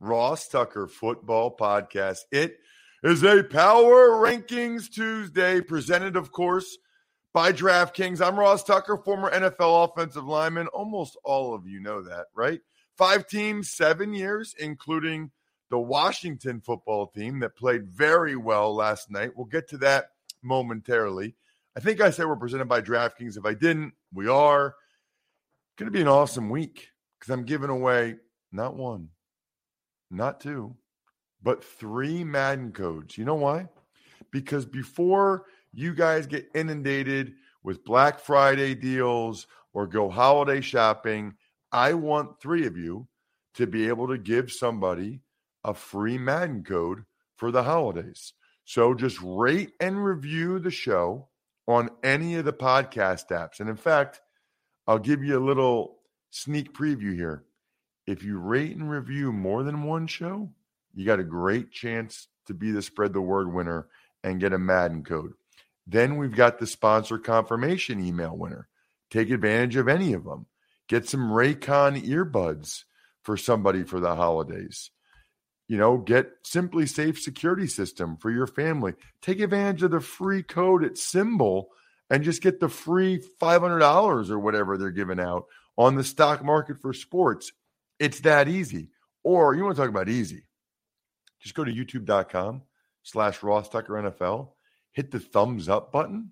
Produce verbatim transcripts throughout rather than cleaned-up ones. Ross Tucker Football Podcast. It is a Power Rankings Tuesday, presented, of course, by DraftKings. I'm Ross Tucker, former N F L offensive lineman. Almost all of you know that, right? Five teams, seven years, including the Washington football team that played very well last night. We'll get to that momentarily. I think I said we're presented by DraftKings. If I didn't, we are. It's going to be an awesome week because I'm giving away not one, not two, but three Madden codes. You know why? Because before you guys get inundated with Black Friday deals or go holiday shopping, I want three of you to be able to give somebody a free Madden code for the holidays. So just rate and review the show on any of the podcast apps. And in fact, I'll give you a little sneak preview here. If you rate and review more than one show, you got a great chance to be the Spread the Word winner and get a Madden code. Then we've got the sponsor confirmation email winner. Take advantage of any of them. Get some Raycon earbuds for somebody for the holidays. You know, get Simply Safe security system for your family. Take advantage of the free code at Symbol and just get the free five hundred dollars or whatever they're giving out on the stock market for sports. It's that easy. Or you want to talk about easy, just go to youtube.com slash Ross Tucker NFL, hit the thumbs up button.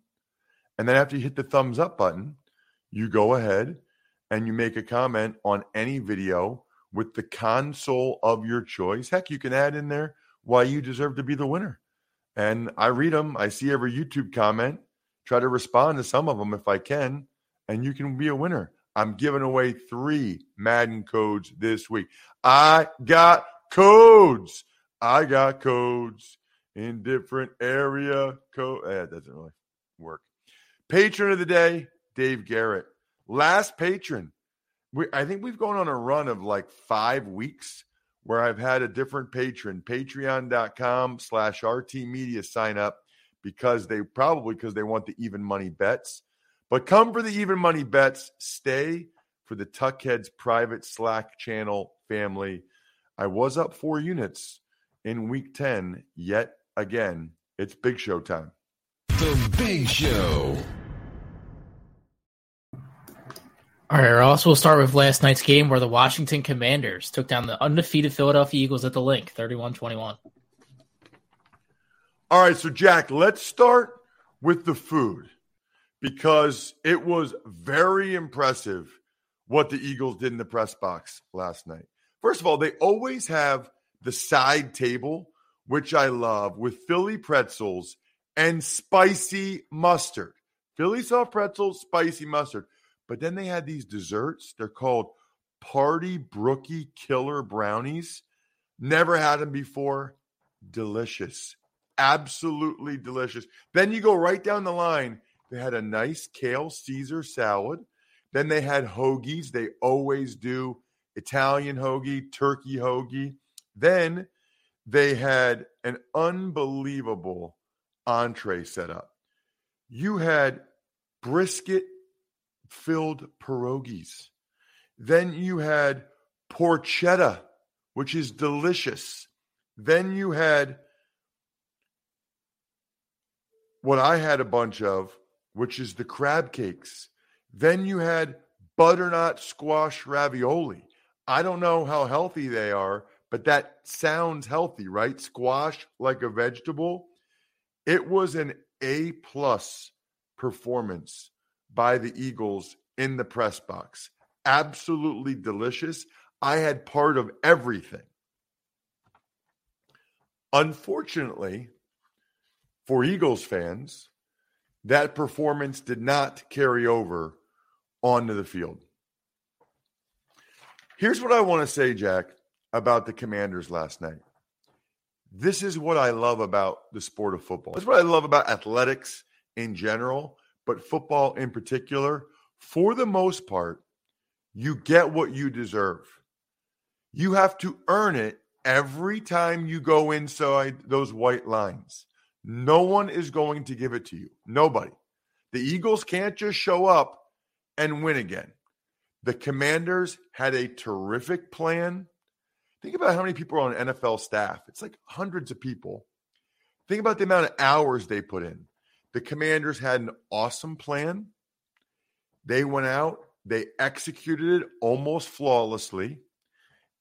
And then after you hit the thumbs up button, you go ahead and you make a comment on any video with the console of your choice. Heck, you can add in there why you deserve to be the winner. And I read them. I see every YouTube comment, try to respond to some of them if I can, and you can be a winner. I'm giving away three Madden codes this week. I got codes. I got codes in different area code. Eh, that doesn't really work. Patron of the day, Dave Garrett. Last patron. We, I think we've gone on a run of like five weeks where I've had a different patron. Patreon.com slash RT Media sign up because they probably because they want the even money bets. But come for the even money bets. Stay for the Tuckheads private Slack channel family. I was up four units in week ten. Yet again, it's big show time. The big show. All right, Ross, we'll start with last night's game where the Washington Commanders took down the undefeated Philadelphia Eagles at the link, thirty-one twenty-one. All right, so Jack, let's start with the food, because it was very impressive what the Eagles did in the press box last night. First of all, they always have the side table, which I love, with Philly pretzels and spicy mustard. Philly soft pretzels, spicy mustard. But then they had these desserts. They're called Party Brookie Killer Brownies. Never had them before. Delicious. Absolutely delicious. Then you go right down the line. They had a nice kale Caesar salad. Then they had hoagies. They always do Italian hoagie, turkey hoagie. Then they had an unbelievable entree set up. You had brisket-filled pierogies. Then you had porchetta, which is delicious. Then you had what I had a bunch of, which is the crab cakes. Then you had butternut squash ravioli. I don't know how healthy they are, but that sounds healthy, right? Squash like a vegetable. It was an A-plus performance by the Eagles in the press box. Absolutely delicious. I had part of everything. Unfortunately, for Eagles fans, that performance did not carry over onto the field. Here's what I want to say, Jack, about the Commanders last night. This is what I love about the sport of football. That's what I love about athletics in general, but football in particular. For the most part, you get what you deserve. You have to earn it every time you go inside those white lines. No one is going to give it to you. Nobody. The Eagles can't just show up and win again. The Commanders had a terrific plan. Think about how many people are on an N F L staff. It's like hundreds of people. Think about the amount of hours they put in. The Commanders had an awesome plan. They went out. They executed it almost flawlessly.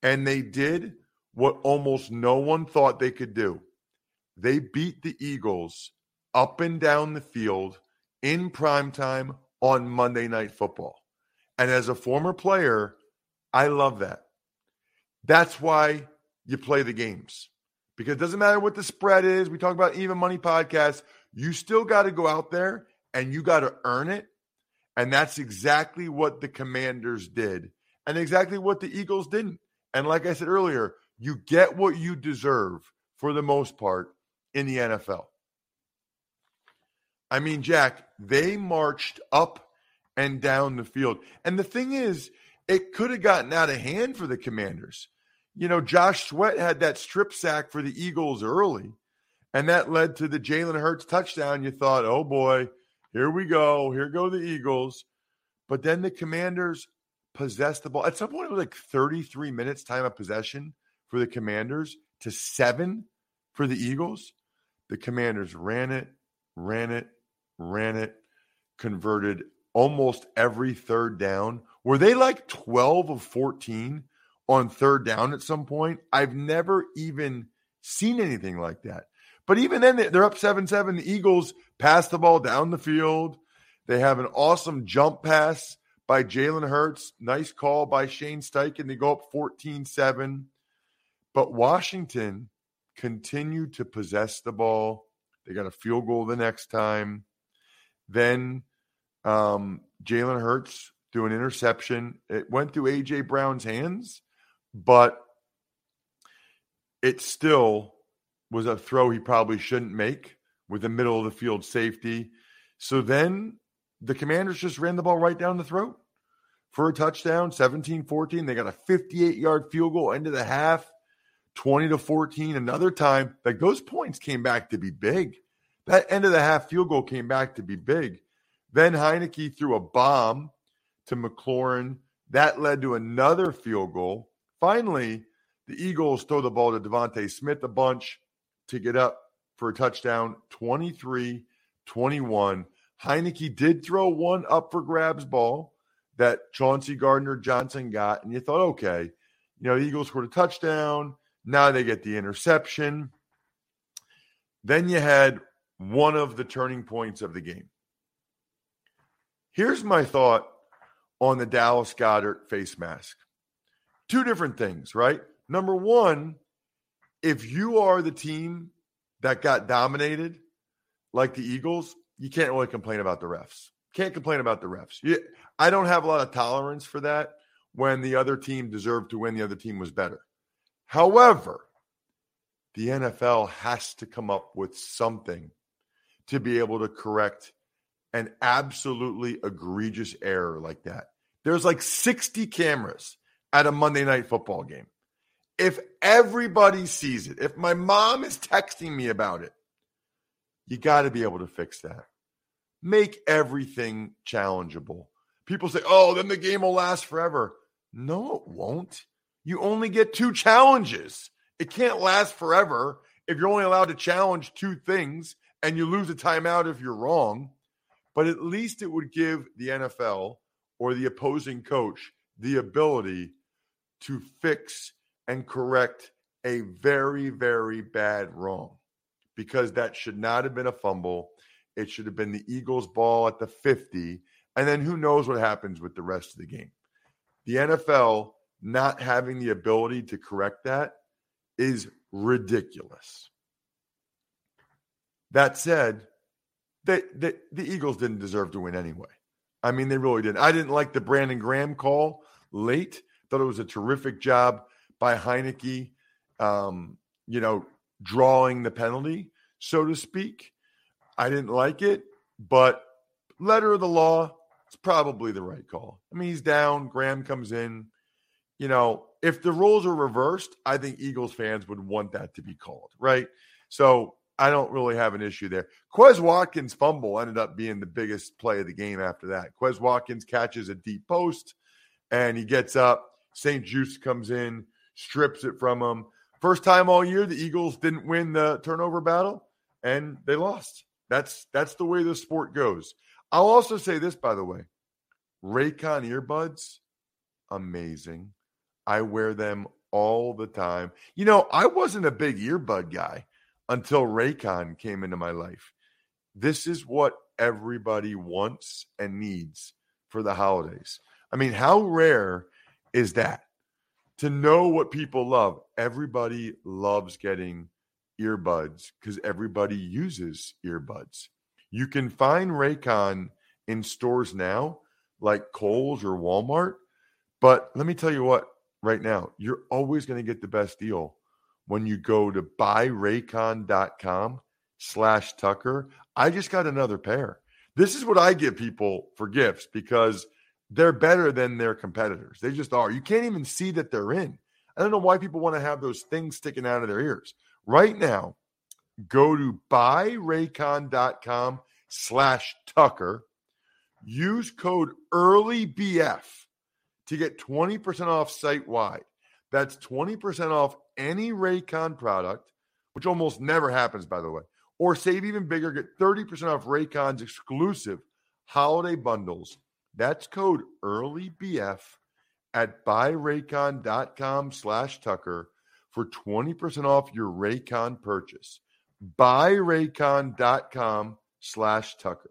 And they did what almost no one thought they could do. They beat the Eagles up and down the field in primetime on Monday Night Football. And as a former player, I love that. That's why you play the games. Because it doesn't matter what the spread is. We talk about Even Money podcast. You still got to go out there and you got to earn it. And that's exactly what the Commanders did and exactly what the Eagles didn't. And like I said earlier, you get what you deserve for the most part in the N F L. I mean, Jack, they marched up and down the field. And the thing is, it could have gotten out of hand for the Commanders. You know, Josh Sweat had that strip sack for the Eagles early, and that led to the Jalen Hurts touchdown. You thought, oh boy, here we go. Here go the Eagles. But then the Commanders possessed the ball. At some point, it was like thirty-three minutes time of possession for the Commanders to seven for the Eagles. The Commanders ran it, ran it, ran it, converted almost every third down. Were they like twelve of fourteen on third down at some point? I've never even seen anything like that. But even then, they're up seven seven. The Eagles pass the ball down the field. They have an awesome jump pass by Jalen Hurts. Nice call by Shane Steichen. They go up fourteen seven. But Washington continued to possess the ball. They got a field goal the next time. Then um, Jalen Hurts threw an interception. It went through A J. Brown's hands, but it still was a throw he probably shouldn't make with the middle of the field safety. So then the Commanders just ran the ball right down the throat for a touchdown, seventeen fourteen. They got a fifty-eight-yard field goal into the half. twenty to fourteen, another time. Like, those points came back to be big. That end of the half field goal came back to be big. Then Heineke threw a bomb to McLaurin. That led to another field goal. Finally, the Eagles throw the ball to Devontae Smith a bunch to get up for a touchdown, twenty-three twenty-one. Heineke did throw one up for grabs ball that Chauncey Gardner-Johnson got, and you thought, okay, you know, the Eagles scored a touchdown. Now they get the interception. Then you had one of the turning points of the game. Here's my thought on the Dallas Goedert face mask. Two different things, right? Number one, if you are the team that got dominated like the Eagles, you can't really complain about the refs. Can't complain about the refs. You, I don't have a lot of tolerance for that when the other team deserved to win, the other team was better. However, the N F L has to come up with something to be able to correct an absolutely egregious error like that. There's like sixty cameras at a Monday Night Football game. If everybody sees it, if my mom is texting me about it, you got to be able to fix that. Make everything challengeable. People say, oh, then the game will last forever. No, it won't. You only get two challenges. It can't last forever if you're only allowed to challenge two things and you lose a timeout if you're wrong. But at least it would give the N F L or the opposing coach the ability to fix and correct a very, very bad wrong, because that should not have been a fumble. It should have been the Eagles' ball at the fifty, and then who knows what happens with the rest of the game. The N F L not having the ability to correct that is ridiculous. That said, they, they, the Eagles didn't deserve to win anyway. I mean, they really didn't. I didn't like the Brandon Graham call late. Thought it was a terrific job by Heineke, um, you know, drawing the penalty, so to speak. I didn't like it, but letter of the law, it's probably the right call. I mean, he's down. Graham comes in. You know, if the roles are reversed, I think Eagles fans would want that to be called, right? So I don't really have an issue there. Quez Watkins' fumble ended up being the biggest play of the game after that. Quez Watkins catches a deep post, and he gets up. Saint Juice comes in, strips it from him. First time all year, the Eagles didn't win the turnover battle, and they lost. That's that's the way the sport goes. I'll also say this, by the way. Raycon earbuds, amazing. I wear them all the time. You know, I wasn't a big earbud guy until Raycon came into my life. This is what everybody wants and needs for the holidays. I mean, how rare is that? To know what people love. Everybody loves getting earbuds because everybody uses earbuds. You can find Raycon in stores now, like Kohl's or Walmart. But let me tell you what, right now, you're always going to get the best deal when you go to buyraycon.com slash Tucker. I just got another pair. This is what I give people for gifts because they're better than their competitors. They just are. You can't even see that they're in. I don't know why people want to have those things sticking out of their ears. Right now, go to buyraycon.com slash Tucker. Use code EARLYBF to get twenty percent off site-wide. That's twenty percent off any Raycon product, which almost never happens, by the way. Or save even bigger, get thirty percent off Raycon's exclusive holiday bundles. That's code EARLYBF at buyraycon.com slash Tucker. For twenty percent off your Raycon purchase. Buyraycon.com slash Tucker.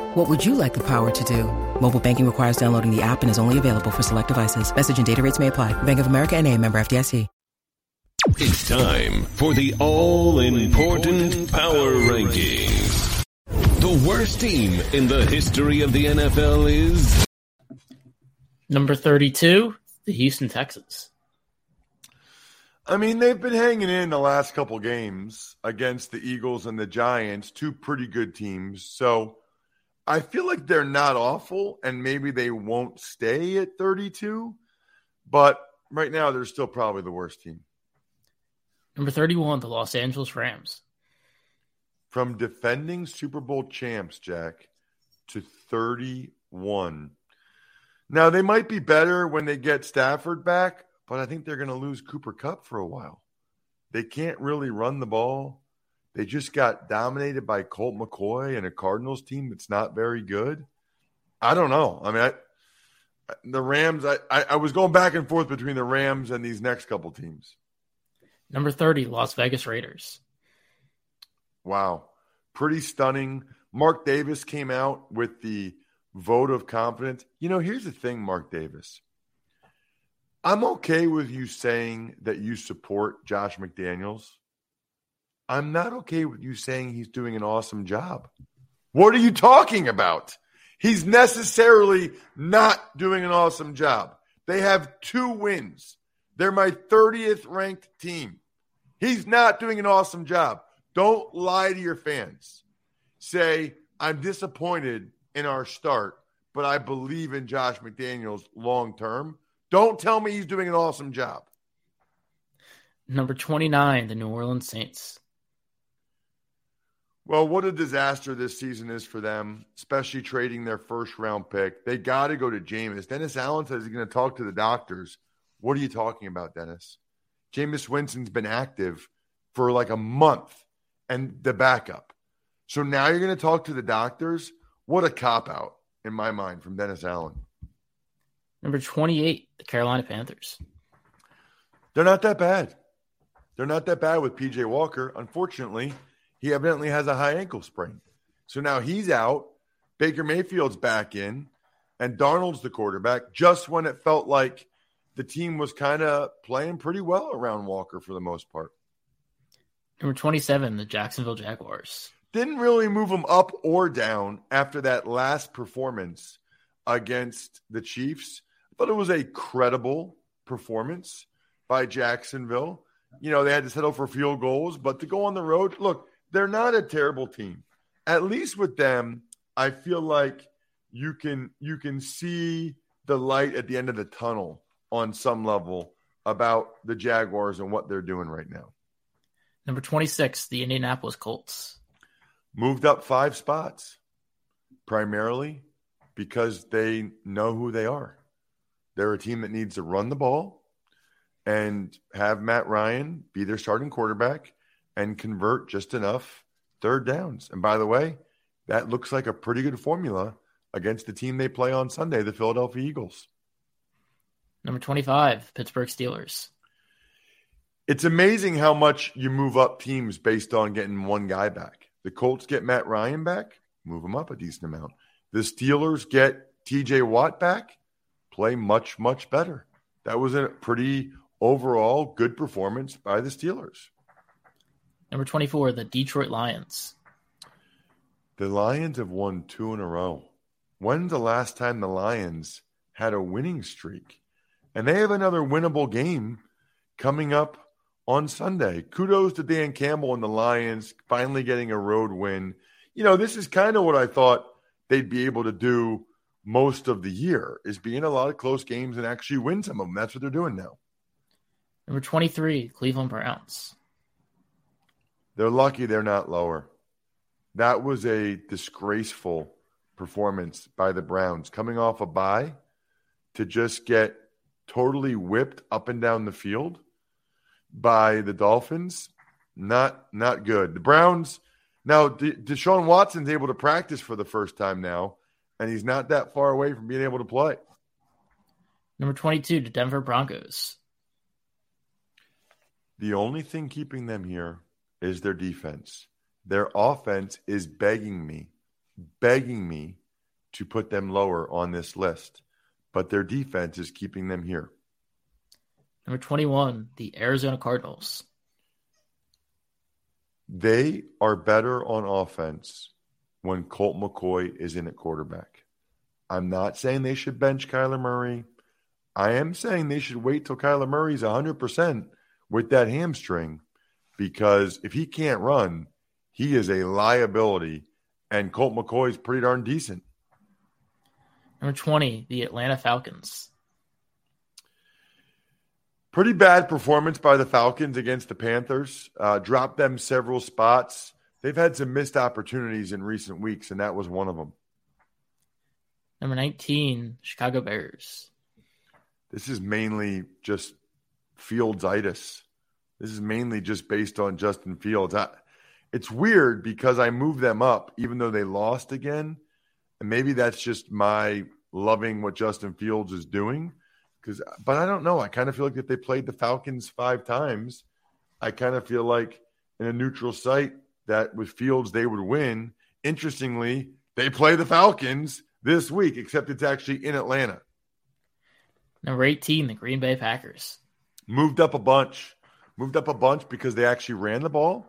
What would you like the power to do? Mobile banking requires downloading the app and is only available for select devices. Message and data rates may apply. Bank of America N A, member F D I C. It's time for the all-important power rankings. The worst team in the history of the N F L is... Number thirty-two, the Houston Texans. I mean, they've been hanging in the last couple games against the Eagles and the Giants, two pretty good teams. So I feel like they're not awful, and maybe they won't stay at thirty-two. But right now, they're still probably the worst team. Number thirty-one, the Los Angeles Rams. From defending Super Bowl champs, Jack, to thirty-one. Now, they might be better when they get Stafford back, but I think they're going to lose Cooper Kupp for a while. They can't really run the ball. They just got dominated by Colt McCoy and a Cardinals team that's not very good. I don't know. I mean, I, the Rams, I, I, I was going back and forth between the Rams and these next couple teams. Number thirty, Las Vegas Raiders. Wow. Pretty stunning. Mark Davis came out with the vote of confidence. You know, here's the thing, Mark Davis. I'm okay with you saying that you support Josh McDaniels. I'm not okay with you saying he's doing an awesome job. What are you talking about? He's necessarily not doing an awesome job. They have two wins. They're my thirtieth ranked team. He's not doing an awesome job. Don't lie to your fans. Say, I'm disappointed in our start, but I believe in Josh McDaniels long term. Don't tell me he's doing an awesome job. Number twenty-nine, the New Orleans Saints. Well, what a disaster this season is for them, especially trading their first-round pick. They got to go to Jameis. Dennis Allen says he's going to talk to the doctors. What are you talking about, Dennis? Jameis Winston's been active for like a month and the backup. So now you're going to talk to the doctors? What a cop-out, in my mind, from Dennis Allen. Number twenty-eight, the Carolina Panthers. They're not that bad. They're not that bad with P J Walker. Unfortunately, he evidently has a high ankle sprain. So now he's out. Baker Mayfield's back in. And Darnold's the quarterback. Just when it felt like the team was kind of playing pretty well around Walker for the most part. Number twenty-seven, the Jacksonville Jaguars. Didn't really move them up or down after that last performance against the Chiefs. I thought it was a credible performance by Jacksonville. You know, they had to settle for field goals, but to go on the road, look, they're not a terrible team. At least with them, I feel like you can you can see the light at the end of the tunnel on some level about the Jaguars and what they're doing right now. Number twenty-six, the Indianapolis Colts. Moved up five spots, primarily because they know who they are. They're a team that needs to run the ball and have Matt Ryan be their starting quarterback and convert just enough third downs. And by the way, that looks like a pretty good formula against the team they play on Sunday, the Philadelphia Eagles. Number twenty-five, Pittsburgh Steelers. It's amazing how much you move up teams based on getting one guy back. The Colts get Matt Ryan back, move him up a decent amount. The Steelers get T J Watt back, play much, much better. That was a pretty overall good performance by the Steelers. Number twenty-four, the Detroit Lions. The Lions have won two in a row. When's the last time the Lions had a winning streak? And they have another winnable game coming up on Sunday. Kudos to Dan Campbell and the Lions finally getting a road win. You know, this is kind of what I thought they'd be able to do most of the year, is be in a lot of close games and actually win some of them. That's what they're doing now. Number twenty-three, Cleveland Browns. They're lucky they're not lower. That was a disgraceful performance by the Browns, coming off a bye to just get totally whipped up and down the field by the Dolphins. Not not good. The Browns, now De- Deshaun Watson's able to practice for the first time now, and he's not that far away from being able to play. Number twenty-two, the Denver Broncos. The only thing keeping them here is their defense. Their offense is begging me, begging me to put them lower on this list. But their defense is keeping them here. Number twenty-one, the Arizona Cardinals. They are better on offense when Colt McCoy is in at quarterback. I'm not saying they should bench Kyler Murray. I am saying they should wait till Kyler Murray's one hundred percent with that hamstring, because if he can't run, he is a liability, and Colt McCoy is pretty darn decent. Number twenty, the Atlanta Falcons. Pretty bad performance by the Falcons against the Panthers. Uh, dropped them several spots. They've had some missed opportunities in recent weeks, and that was one of them. Number nineteen, Chicago Bears. This is mainly just Fields-itis. This is mainly just based on Justin Fields. I, it's weird because I moved them up even though they lost again, and maybe that's just my loving what Justin Fields is doing. Because, but I don't know. I kind of feel like if they played the Falcons five times, I kind of feel like in a neutral site that with Fields, they would win. Interestingly, they play the Falcons this week, except it's actually in Atlanta. Number eighteen, the Green Bay Packers. Moved up a bunch. Moved up a bunch because they actually ran the ball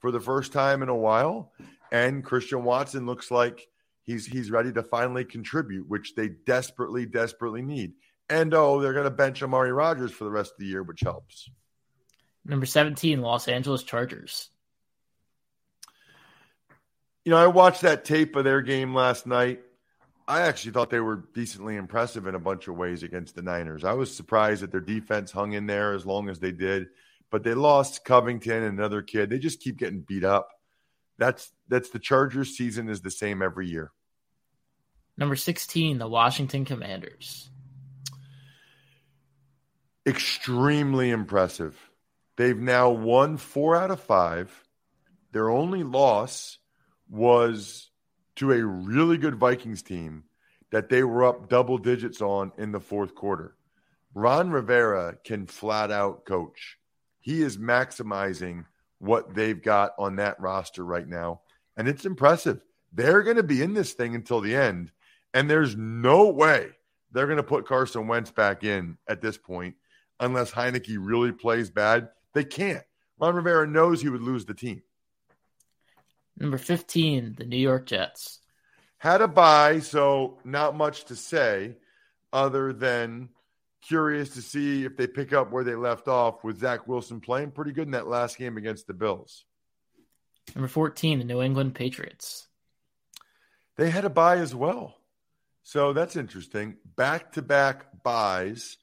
for the first time in a while. And Christian Watson looks like he's he's ready to finally contribute, which they desperately, desperately need. And, oh, they're going to bench Amari Rodgers for the rest of the year, which helps. Number seventeen, Los Angeles Chargers. you know, I watched that tape of their game last night. I actually thought they were decently impressive in a bunch of ways against the Niners. I was surprised that their defense hung in there as long as they did, but they lost Covington and another kid. They just keep getting beat up. That's that's the Chargers season is the same every year. Number sixteen, the Washington Commanders. Extremely impressive. They've now won four out of five. Their only loss was to a really good Vikings team that they were up double digits on in the fourth quarter. Ron Rivera can flat out coach. He is maximizing what they've got on that roster right now. And it's impressive. They're going to be in this thing until the end. And there's no way they're going to put Carson Wentz back in at this point, unless Heineke really plays bad. They can't. Ron Rivera knows he would lose the team. Number fifteen, the New York Jets. Had a bye, so not much to say other than curious to see if they pick up where they left off with Zach Wilson playing pretty good in that last game against the Bills. Number fourteen, the New England Patriots. They had a bye as well. So that's interesting. Back-to-back byes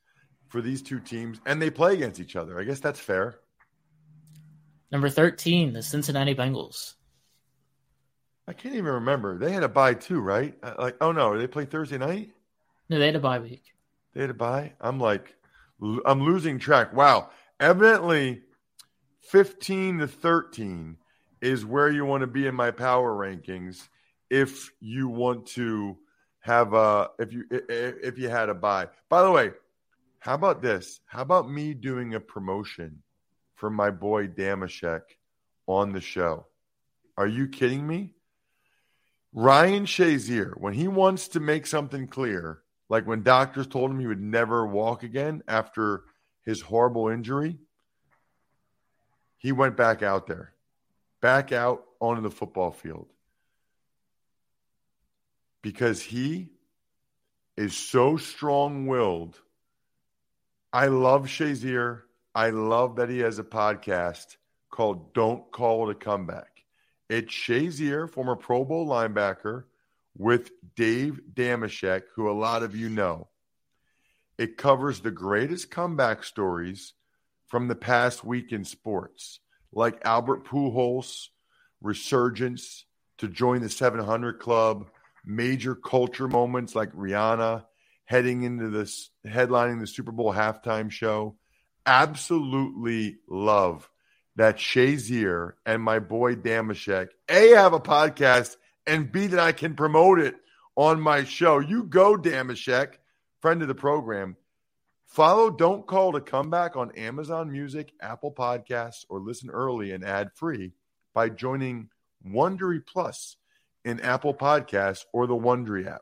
for these two teams, and they play against each other. I guess that's fair. Number thirteen, the Cincinnati Bengals. I can't even remember. They had a bye too, right? Like, oh no, they play Thursday night? No, they had a bye week. They had a bye? I'm like, I'm losing track. Wow. Evidently, fifteen to thirteen is where you want to be in my power rankings if you want to have a if you if you had a bye. By the way, how about this? How about me doing a promotion for my boy Damashek on the show? Are you kidding me? Ryan Shazier, when he wants to make something clear, like when doctors told him he would never walk again after his horrible injury, he went back out there, back out onto the football field, because he is so strong-willed. I love Shazier. I love that he has a podcast called Don't Call It a Comeback. It's Shazier, former Pro Bowl linebacker, with Dave Damashek, who a lot of you know. It covers the greatest comeback stories from the past week in sports, like Albert Pujols' resurgence to join the seven hundred Club, major culture moments like Rihanna heading into this, headlining the Super Bowl halftime show. Absolutely love that Shazier and my boy Damashek, A, have a podcast, and B, that I can promote it on my show. You go, Damashek, friend of the program. Follow Don't Call It a Comeback on Amazon Music, Apple Podcasts, or listen early and ad-free by joining Wondery Plus in Apple Podcasts or the Wondery app.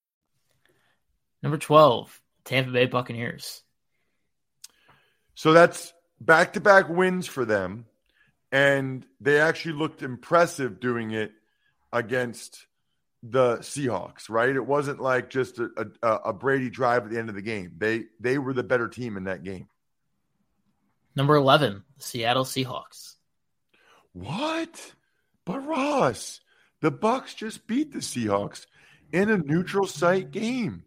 Number twelve, Tampa Bay Buccaneers. So that's back-to-back wins for them, and they actually looked impressive doing it against the Seahawks, right? It wasn't like just a, a, a Brady drive at the end of the game. They they were the better team in that game. Number eleven, Seattle Seahawks. What? But Ross, the Bucs just beat the Seahawks in a neutral site game.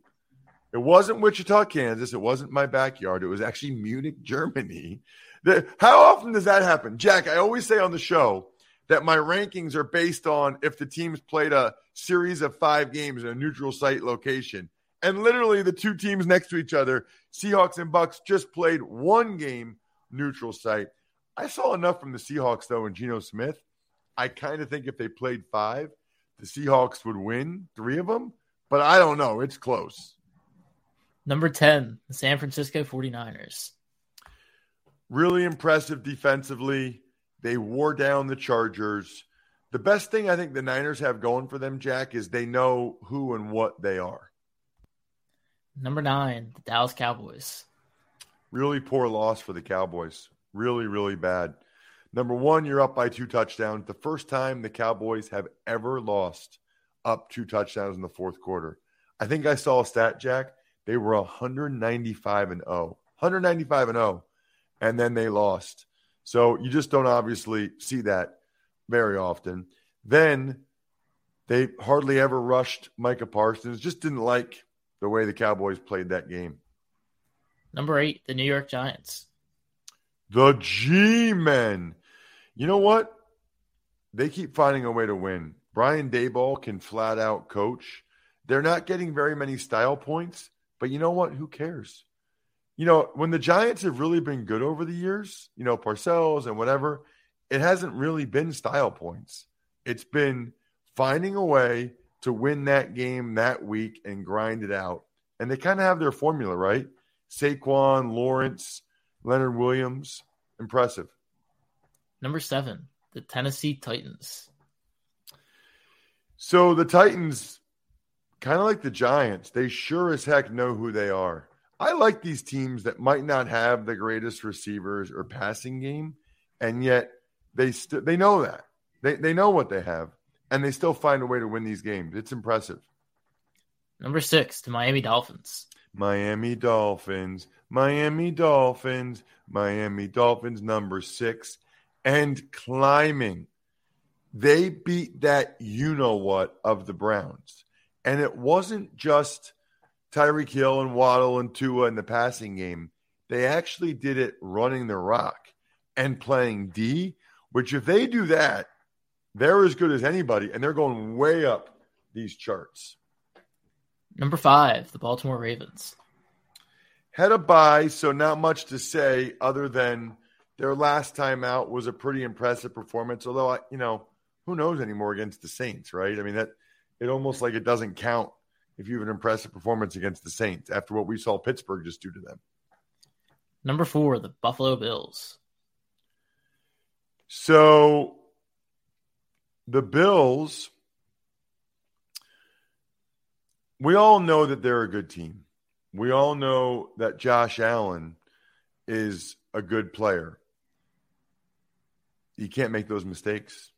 It wasn't Wichita, Kansas. It wasn't my backyard. It was actually Munich, Germany. The, how often does that happen? Jack, I always say on the show that my rankings are based on if the teams played a series of five games in a neutral site location. And literally the two teams next to each other, Seahawks and Bucks, just played one game neutral site. I saw enough from the Seahawks, though, and Geno Smith. I kind of think if they played five, the Seahawks would win three of them. But I don't know. It's close. Number ten, the San Francisco forty-niners. Really impressive defensively. They wore down the Chargers. The best thing I think the Niners have going for them, Jack, is they know who and what they are. Number nine, the Dallas Cowboys. Really poor loss for the Cowboys. Really, really bad. Number one, you're up by two touchdowns. The first time the Cowboys have ever lost up two touchdowns in the fourth quarter. I think I saw a stat, Jack. They were one ninety-five and oh. one ninety-five and oh, and then they lost. So you just don't obviously see that very often. Then they hardly ever rushed Micah Parsons. Just didn't like the way the Cowboys played that game. Number eight, the New York Giants. The G-Men. You know what? They keep finding a way to win. Brian Daboll can flat out coach. They're not getting very many style points, but you know what? Who cares? You know, when the Giants have really been good over the years, you know, Parcells and whatever, it hasn't really been style points. It's been finding a way to win that game that week and grind it out. And they kind of have their formula, right? Saquon, Lawrence, Leonard Williams. Impressive. Number seven, the Tennessee Titans. So the Titans, kind of like the Giants, they sure as heck know who they are. I like these teams that might not have the greatest receivers or passing game, and yet they st- they know that. They they know what they have, and they still find a way to win these games. It's impressive. Number six, the Miami Dolphins. Miami Dolphins, Miami Dolphins, Miami Dolphins, number six, and climbing. They beat that you-know-what of the Browns, and it wasn't just Tyreek Hill and Waddle and Tua in the passing game. They actually did it running the rock and playing D, which if they do that, they're as good as anybody, and they're going way up these charts. Number five, the Baltimore Ravens. Had a bye, so not much to say other than their last time out was a pretty impressive performance, although, I, you know, who knows anymore against the Saints, right? I mean, that it almost like it doesn't count if you have an impressive performance against the Saints after what we saw Pittsburgh just do to them. Number four, the Buffalo Bills. So the Bills, we all know that they're a good team. We all know that Josh Allen is a good player. You can't make those mistakes.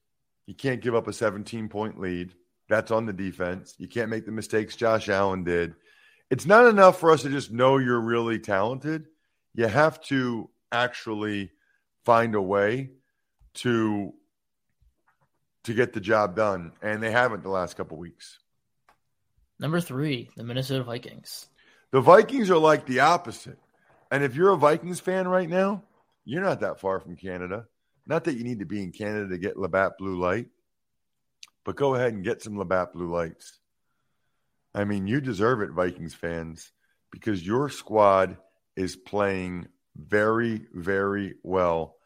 You can't give up a seventeen-point lead. That's on the defense. You can't make the mistakes Josh Allen did. It's not enough for us to just know you're really talented. You have to actually find a way to, to get the job done, and they haven't the last couple weeks. Number three, the Minnesota Vikings. The Vikings are like the opposite. And if you're a Vikings fan right now, you're not that far from Canada. Not that you need to be in Canada to get Labatt Blue Light, but go ahead and get some Labatt Blue Lights. I mean, you deserve it, Vikings fans, because your squad is playing very, very well.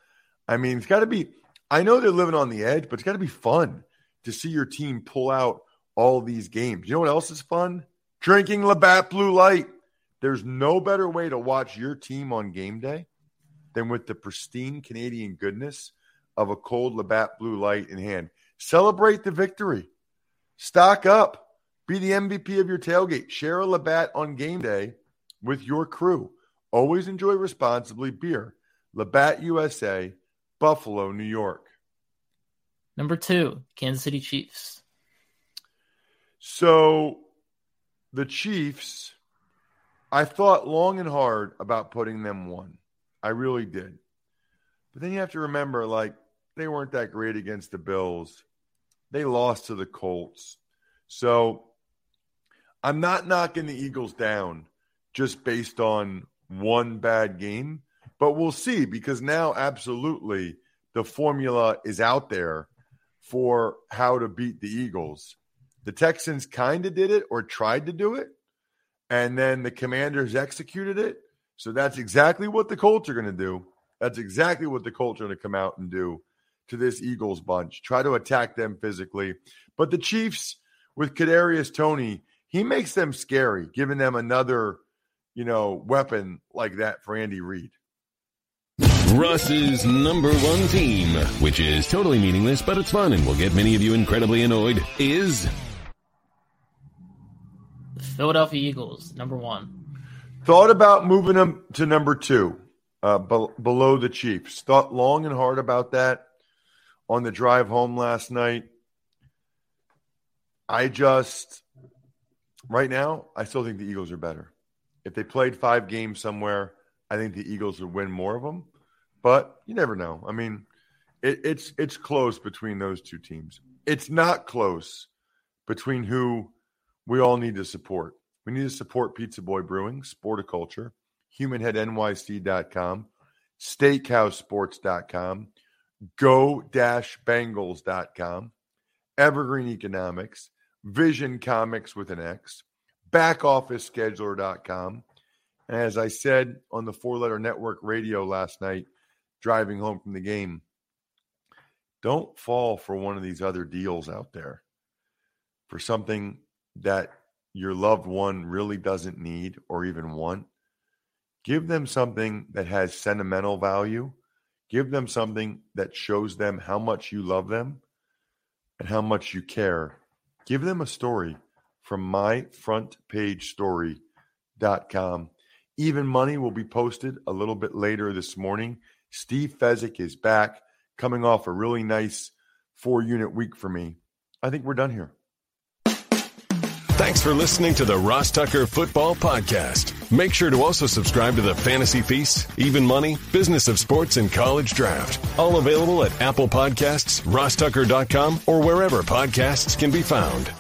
I mean, it's got to be – I know they're living on the edge, but it's got to be fun to see your team pull out all these games. You know what else is fun? Drinking Labatt Blue Light. There's no better way to watch your team on game day than with the pristine Canadian goodness of a cold Labatt Blue Light in hand. Celebrate the victory. Stock up. Be the M V P of your tailgate. Share a Labatt on game day with your crew. Always enjoy responsibly. Beer. Labatt U S A, Buffalo, New York. Number two, Kansas City Chiefs. So the Chiefs, I thought long and hard about putting them one. I really did. But then you have to remember, like, they weren't that great against the Bills. They lost to the Colts. So I'm not knocking the Eagles down just based on one bad game, but we'll see because now absolutely the formula is out there for how to beat the Eagles. The Texans kind of did it or tried to do it, and then the Commanders executed it. So that's exactly what the Colts are going to do. That's exactly what the Colts are going to come out and do to this Eagles bunch. Try to attack them physically. But the Chiefs with Kadarius Toney, he makes them scary, giving them another, you know, weapon like that for Andy Reid. Ross's number one team, which is totally meaningless, but it's fun and will get many of you incredibly annoyed, is... the Philadelphia Eagles, number one. Thought about moving them to number two, uh, be- below the Chiefs. Thought long and hard about that on the drive home last night. I just, right now, I still think the Eagles are better. If they played five games somewhere, I think the Eagles would win more of them. But you never know. I mean, it, it's it's close between those two teams. It's not close between who we all need to support. We need to support Pizza Boy Brewing, Sporticulture, Human Head N Y C dot com, Steakhouse Sports dot com, Go Bengals dot com, Evergreen Economics, Vision Comics with an X, Back Office Scheduler dot com. And as I said on the Four Letter Network radio last night, driving home from the game, don't fall for one of these other deals out there for something that your loved one really doesn't need or even want. Give them something that has sentimental value. Give them something that shows them how much you love them and how much you care. Give them a story from my front page story dot com. Even Money will be posted a little bit later this morning. Steve Fezzik is back, coming off a really nice four-unit week for me. I think we're done here. Thanks for listening to the Ross Tucker Football Podcast. Make sure to also subscribe to the Fantasy Feast, Even Money, Business of Sports, and College Draft. All available at Apple Podcasts, Ross Tucker dot com, or wherever podcasts can be found.